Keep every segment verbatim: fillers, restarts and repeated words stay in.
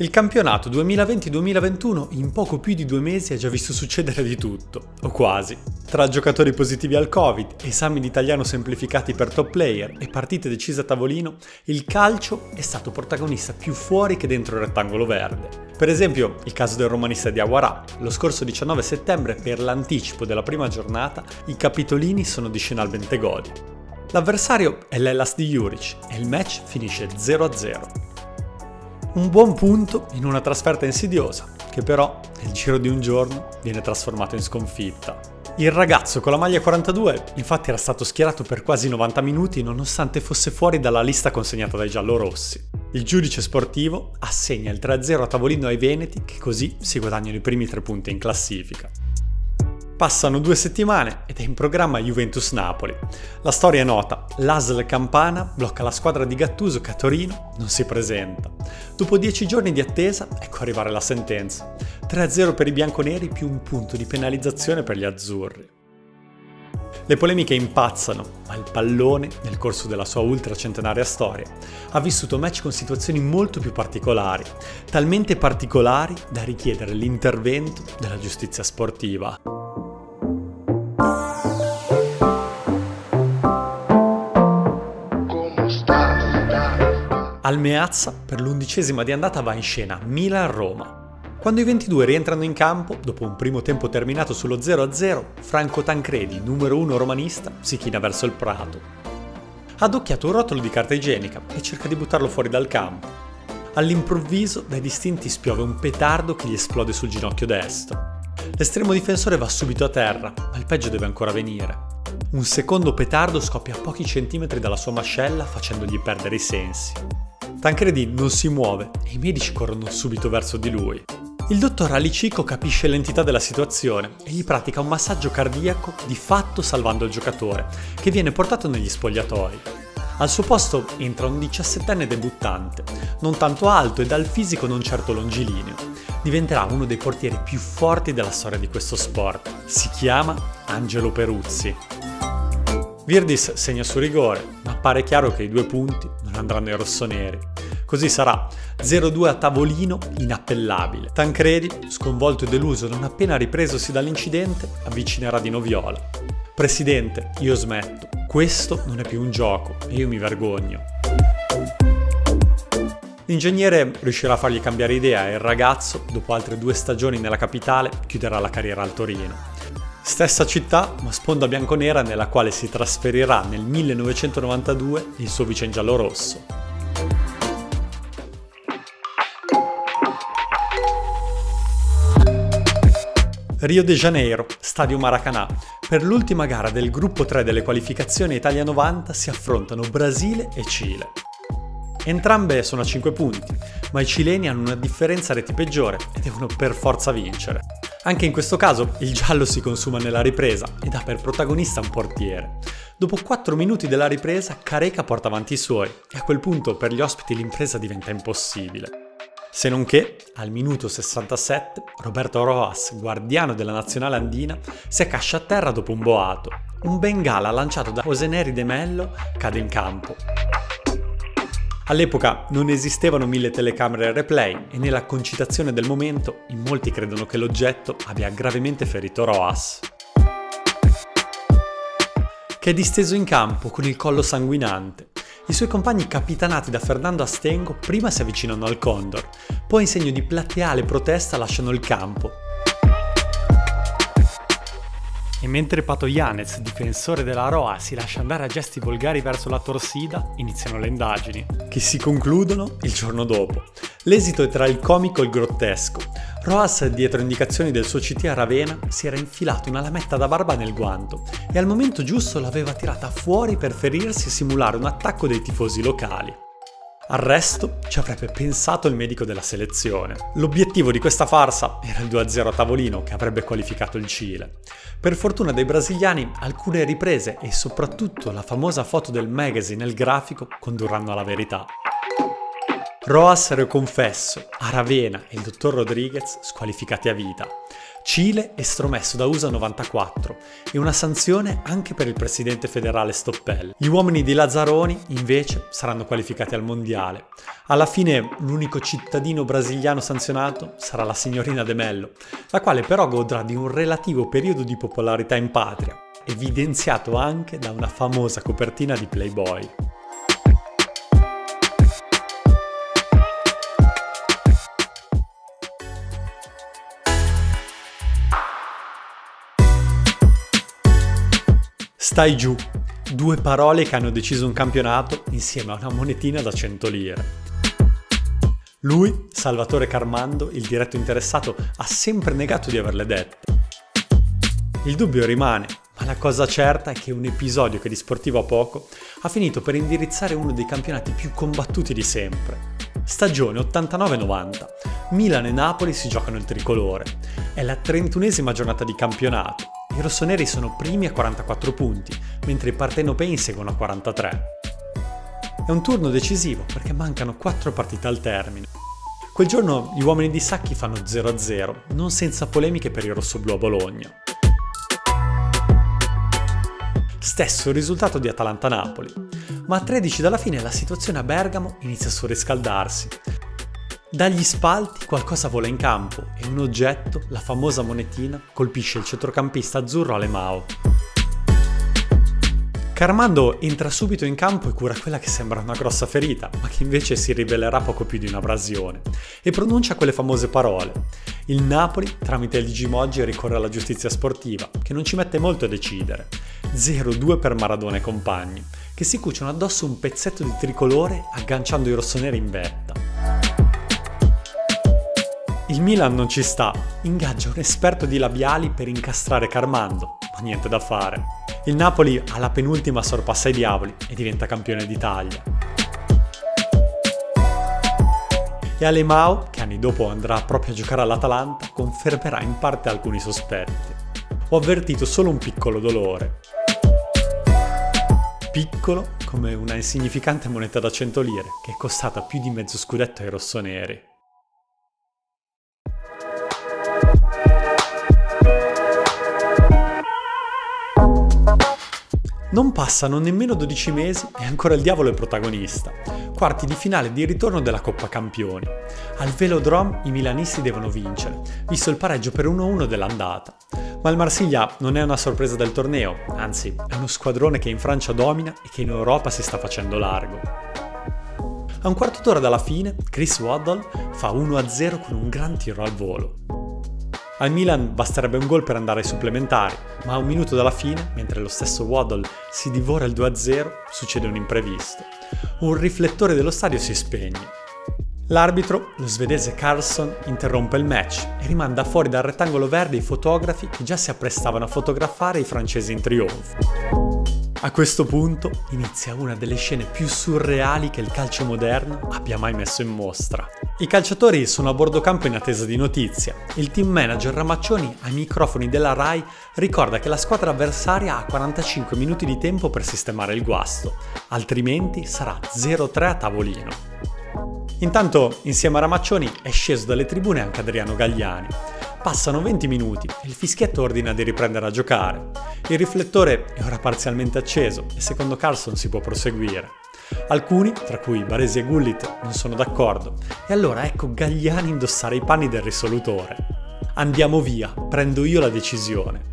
Il campionato duemilaventi duemilaventuno in poco più di due mesi ha già visto succedere di tutto, o quasi. Tra giocatori positivi al Covid, esami di italiano semplificati per top player e partite decise a tavolino, il calcio è stato protagonista più fuori che dentro il rettangolo verde. Per esempio il caso del romanista Diawara. Lo scorso diciannove settembre, per l'anticipo della prima giornata, i capitolini sono di scena al Bentegodi. L'avversario è l'Hellas di Juric e il match finisce zero a zero. Un buon punto in una trasferta insidiosa, che però nel giro di un giorno viene trasformato in sconfitta. Il ragazzo con la maglia quarantadue infatti era stato schierato per quasi novanta minuti nonostante fosse fuori dalla lista consegnata dai giallorossi. Il giudice sportivo assegna il tre a zero a tavolino ai veneti, che così si guadagnano i primi tre punti in classifica. Passano due settimane ed è in programma Juventus-Napoli. La storia è nota, l'A S L Campana blocca la squadra di Gattuso che a Torino non si presenta. Dopo dieci giorni di attesa, ecco arrivare la sentenza. tre a zero per i bianconeri più un punto di penalizzazione per gli azzurri. Le polemiche impazzano, ma il pallone, nel corso della sua ultracentenaria storia, ha vissuto match con situazioni molto più particolari, talmente particolari da richiedere l'intervento della giustizia sportiva. Al Meazza, per l'undicesima di andata, va in scena Milan-Roma. Quando i ventidue rientrano in campo, dopo un primo tempo terminato sullo zero a zero, Franco Tancredi, numero uno romanista, si china verso il prato. Ha adocchiato un rotolo di carta igienica e cerca di buttarlo fuori dal campo. All'improvviso, dai distinti spiove un petardo che gli esplode sul ginocchio destro. L'estremo difensore va subito a terra, ma il peggio deve ancora venire. Un secondo petardo scoppia a pochi centimetri dalla sua mascella, facendogli perdere i sensi. Tancredi non si muove e i medici corrono subito verso di lui. Il dottor Alicico capisce l'entità della situazione e gli pratica un massaggio cardiaco, di fatto salvando il giocatore, che viene portato negli spogliatoi. Al suo posto entra un diciassettenne debuttante, non tanto alto e dal fisico non certo longilineo. Diventerà uno dei portieri più forti della storia di questo sport. Si chiama Angelo Peruzzi. Virdis segna su rigore, ma appare chiaro che i due punti non andranno ai rossoneri. Così sarà zero a due a tavolino, inappellabile. Tancredi, sconvolto e deluso non appena ripresosi dall'incidente, avvicinerà Dino Viola. Presidente, io smetto. Questo non è più un gioco e io mi vergogno. L'ingegnere riuscirà a fargli cambiare idea e il ragazzo, dopo altre due stagioni nella capitale, chiuderà la carriera al Torino. Stessa città, ma sponda bianconera, nella quale si trasferirà nel millenovecentonovantadue il suo vice in giallorosso. Rio de Janeiro, stadio Maracanã. Per l'ultima gara del gruppo tre delle qualificazioni Italia novanta si affrontano Brasile e Cile. Entrambe sono a cinque punti, ma i cileni hanno una differenza reti peggiore e devono per forza vincere. Anche in questo caso il giallo si consuma nella ripresa ed ha per protagonista un portiere. Dopo quattro minuti della ripresa Careca porta avanti i suoi e a quel punto per gli ospiti l'impresa diventa impossibile. Se non che, al minuto sessantasette, Roberto Rojas, guardiano della nazionale andina, si accascia a terra dopo un boato. Un bengala lanciato da Oseneri de Mello cade in campo. All'epoca non esistevano mille telecamere e replay e nella concitazione del momento in molti credono che l'oggetto abbia gravemente ferito Rojas, che è disteso in campo con il collo sanguinante. I suoi compagni, capitanati da Fernando Astengo, prima si avvicinano al Condor, poi in segno di plateale protesta lasciano il campo. E mentre Pato Yañez, difensore della Roa, si lascia andare a gesti volgari verso la Torsida, iniziano le indagini, che si concludono il giorno dopo. L'esito è tra il comico e il grottesco. Rojas, dietro indicazioni del suo C T Aravena, si era infilato una lametta da barba nel guanto e al momento giusto l'aveva tirata fuori per ferirsi e simulare un attacco dei tifosi locali. Al resto ci avrebbe pensato il medico della selezione. L'obiettivo di questa farsa era il due a zero a tavolino che avrebbe qualificato il Cile. Per fortuna dei brasiliani, alcune riprese e soprattutto la famosa foto del magazine nel grafico condurranno alla verità. Rojas reconfesso, Aravena e il dottor Rodriguez squalificati a vita. Cile estromesso da U S A novantaquattro e una sanzione anche per il presidente federale Stoppel. Gli uomini di Lazzaroni invece saranno qualificati al mondiale. Alla fine l'unico cittadino brasiliano sanzionato sarà la signorina De Mello, la quale però godrà di un relativo periodo di popolarità in patria, evidenziato anche da una famosa copertina di Playboy. Stai giù, due parole che hanno deciso un campionato insieme a una monetina da cento lire. Lui, Salvatore Carmando, il diretto interessato, ha sempre negato di averle dette. Il dubbio rimane, ma la cosa certa è che un episodio che di sportivo a poco ha finito per indirizzare uno dei campionati più combattuti di sempre. Stagione ottantanove novanta, Milan e Napoli si giocano il tricolore. È la trentunesima giornata di campionato. I rossoneri sono primi a quarantaquattro punti, mentre i partenopei inseguono a quarantatré. È un turno decisivo perché mancano quattro partite al termine. Quel giorno gli uomini di Sacchi fanno zero a zero, non senza polemiche per il rossoblù a Bologna. Stesso risultato di Atalanta-Napoli, ma a tredici dalla fine la situazione a Bergamo inizia a surriscaldarsi. Dagli spalti qualcosa vola in campo e un oggetto, la famosa monetina, colpisce il centrocampista azzurro Alemão. Carmando entra subito in campo e cura quella che sembra una grossa ferita, ma che invece si rivelerà poco più di un'abrasione, e pronuncia quelle famose parole. Il Napoli, tramite il Digimogi, ricorre alla giustizia sportiva, che non ci mette molto a decidere. zero due per Maradona e compagni, che si cuciono addosso un pezzetto di tricolore agganciando i rossoneri in vetta. Il Milan non ci sta, ingaggia un esperto di labiali per incastrare Carmando, ma niente da fare. Il Napoli alla penultima sorpassa i diavoli e diventa campione d'Italia. E Alemão, che anni dopo andrà proprio a giocare all'Atalanta, confermerà in parte alcuni sospetti. Ho avvertito solo un piccolo dolore. Piccolo come una insignificante moneta da cento lire, che è costata più di mezzo scudetto ai rossoneri. Non passano nemmeno dodici mesi e ancora il diavolo è protagonista. Quarti di finale di ritorno della Coppa Campioni. Al Velodrome i milanisti devono vincere, visto il pareggio per uno a uno dell'andata. Ma il Marsiglia non è una sorpresa del torneo, anzi è uno squadrone che in Francia domina e che in Europa si sta facendo largo. A un quarto d'ora dalla fine, Chris Waddle fa uno a zero con un gran tiro al volo. Al Milan basterebbe un gol per andare ai supplementari, ma a un minuto dalla fine, mentre lo stesso Waddle si divora il due a zero, succede un imprevisto. Un riflettore dello stadio si spegne. L'arbitro, lo svedese Karlsson, interrompe il match e rimanda fuori dal rettangolo verde i fotografi che già si apprestavano a fotografare i francesi in trionfo. A questo punto inizia una delle scene più surreali che il calcio moderno abbia mai messo in mostra. I calciatori sono a bordo campo in attesa di notizia e il team manager Ramaccioni ai microfoni della Rai ricorda che la squadra avversaria ha quarantacinque minuti di tempo per sistemare il guasto, altrimenti sarà zero a tre a tavolino. Intanto insieme a Ramaccioni è sceso dalle tribune anche Adriano Galliani. Passano venti minuti e il fischietto ordina di riprendere a giocare. Il riflettore è ora parzialmente acceso e secondo Karlsson si può proseguire. Alcuni, tra cui Baresi e Gullit, non sono d'accordo e allora ecco Galliani indossare i panni del risolutore. Andiamo via, prendo io la decisione.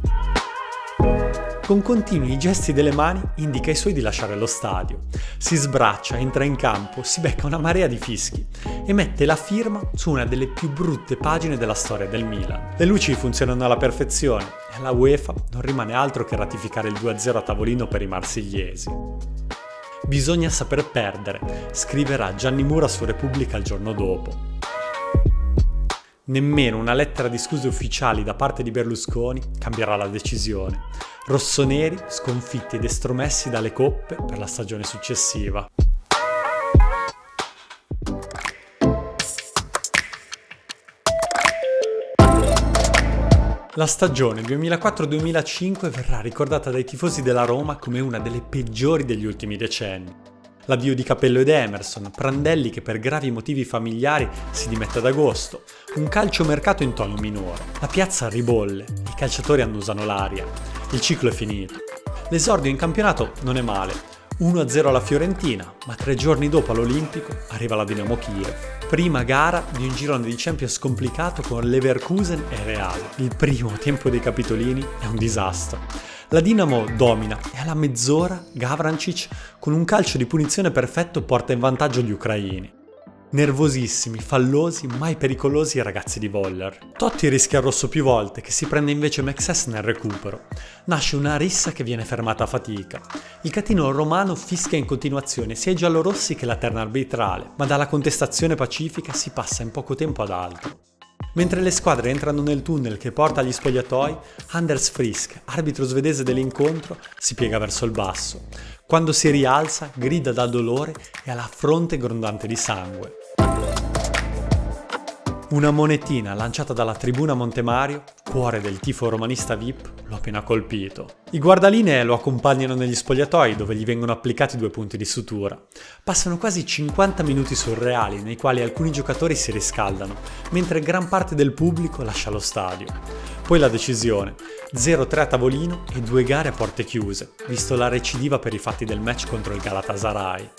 Con continui gesti delle mani indica ai suoi di lasciare lo stadio. Si sbraccia, entra in campo, si becca una marea di fischi e mette la firma su una delle più brutte pagine della storia del Milan. Le luci funzionano alla perfezione e alla UEFA non rimane altro che ratificare il due a zero a tavolino per i marsigliesi. Bisogna saper perdere, scriverà Gianni Mura su Repubblica il giorno dopo. Nemmeno una lettera di scuse ufficiali da parte di Berlusconi cambierà la decisione. Rossoneri sconfitti ed estromessi dalle coppe per la stagione successiva. La stagione duemilaquattro duemilacinque verrà ricordata dai tifosi della Roma come una delle peggiori degli ultimi decenni. l'addio di Capello ed Emerson, Prandelli che per gravi motivi familiari si dimette ad agosto, un calciomercato in tono minore, la piazza ribolle, i calciatori annusano l'aria, il ciclo è finito. L'esordio in campionato non è male, uno a zero alla Fiorentina, ma tre giorni dopo all'Olimpico arriva la Dinamo Kiev, prima gara di un girone di Champions complicato con Leverkusen e Real. Il primo tempo dei capitolini è un disastro. La Dinamo domina e alla mezz'ora Gavrancic con un calcio di punizione perfetto porta in vantaggio gli ucraini. Nervosissimi, fallosi, mai pericolosi i ragazzi di Voller. Totti rischia il rosso più volte, che si prende invece Mexes nel recupero. Nasce una rissa che viene fermata a fatica. Il catino romano fischia in continuazione sia i giallorossi che la terna arbitrale, ma dalla contestazione pacifica si passa in poco tempo ad altro. Mentre le squadre entrano nel tunnel che porta agli spogliatoi, Anders Frisk, arbitro svedese dell'incontro, si piega verso il basso. Quando si rialza, grida da dolore e ha la fronte grondante di sangue. Una monetina lanciata dalla tribuna Montemario, cuore del tifo romanista V I P, lo ha appena colpito. I guardalinee lo accompagnano negli spogliatoi dove gli vengono applicati due punti di sutura. Passano quasi cinquanta minuti surreali nei quali alcuni giocatori si riscaldano, mentre gran parte del pubblico lascia lo stadio. Poi la decisione, zero a tre a tavolino e due gare a porte chiuse, visto la recidiva per i fatti del match contro il Galatasaray.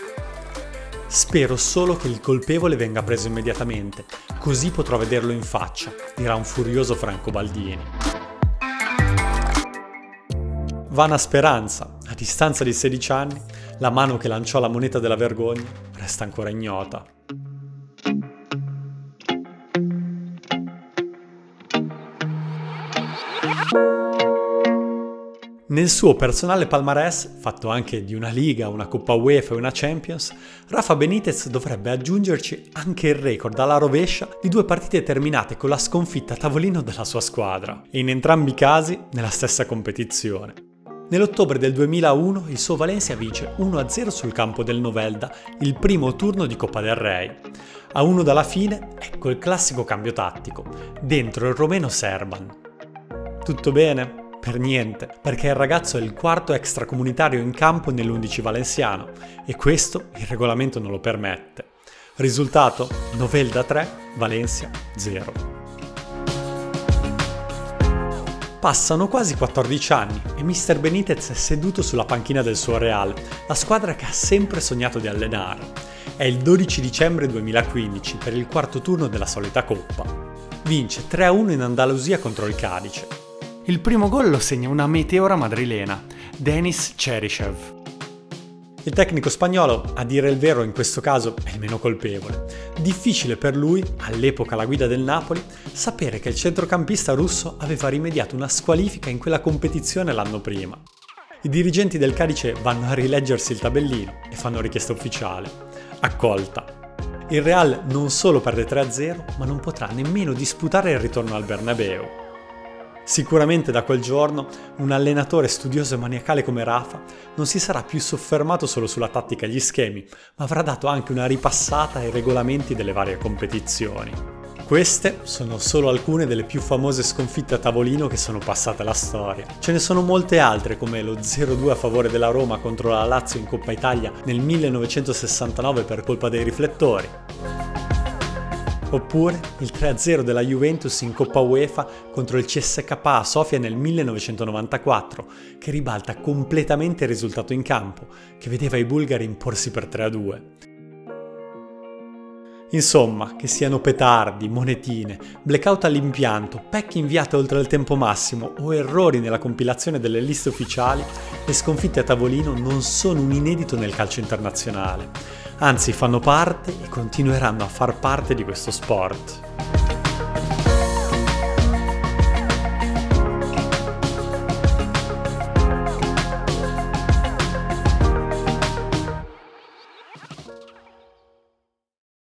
Spero solo che il colpevole venga preso immediatamente, così potrò vederlo in faccia, dirà un furioso Franco Baldini. Vana speranza, a distanza di sedici anni, la mano che lanciò la moneta della vergogna resta ancora ignota. Nel suo personale palmarès, fatto anche di una Liga, una Coppa UEFA e una Champions, Rafa Benitez dovrebbe aggiungerci anche il record alla rovescia di due partite terminate con la sconfitta a tavolino della sua squadra, e in entrambi i casi nella stessa competizione. Nell'ottobre del duemilauno il suo Valencia vince uno a zero sul campo del Novelda il primo turno di Coppa del Re. A uno dalla fine, ecco il classico cambio tattico, dentro il romeno Serban. Tutto bene? Per niente, perché il ragazzo è il quarto extracomunitario in campo nell'undici valenziano e questo il regolamento non lo permette. Risultato: Novelda tre, Valencia zero. Passano quasi quattordici anni e mister Benitez è seduto sulla panchina del suo Real, la squadra che ha sempre sognato di allenare. È il dodici dicembre duemilaquindici per il quarto turno della solita coppa. Vince tre a uno in Andalusia contro il Cadice. Il primo gol lo segna una meteora madrilena, Denis Cheryshev. Il tecnico spagnolo, a dire il vero in questo caso, è il meno colpevole. Difficile per lui, all'epoca alla guida del Napoli, sapere che il centrocampista russo aveva rimediato una squalifica in quella competizione l'anno prima. I dirigenti del Cadice vanno a rileggersi il tabellino e fanno richiesta ufficiale. Accolta. Il Real non solo perde tre a zero, ma non potrà nemmeno disputare il ritorno al Bernabeu. Sicuramente da quel giorno un allenatore studioso e maniacale come Rafa non si sarà più soffermato solo sulla tattica e gli schemi, ma avrà dato anche una ripassata ai regolamenti delle varie competizioni. Queste sono solo alcune delle più famose sconfitte a tavolino che sono passate alla storia. Ce ne sono molte altre, come lo zero a due a favore della Roma contro la Lazio in Coppa Italia nel millenovecentosessantanove per colpa dei riflettori. Oppure il tre a zero della Juventus in Coppa UEFA contro il C S K A a Sofia nel millenovecentonovantaquattro, che ribalta completamente il risultato in campo, che vedeva i bulgari imporsi per tre a due. Insomma, che siano petardi, monetine, blackout all'impianto, P E C inviate oltre il tempo massimo o errori nella compilazione delle liste ufficiali, le sconfitte a tavolino non sono un inedito nel calcio internazionale. Anzi, fanno parte e continueranno a far parte di questo sport.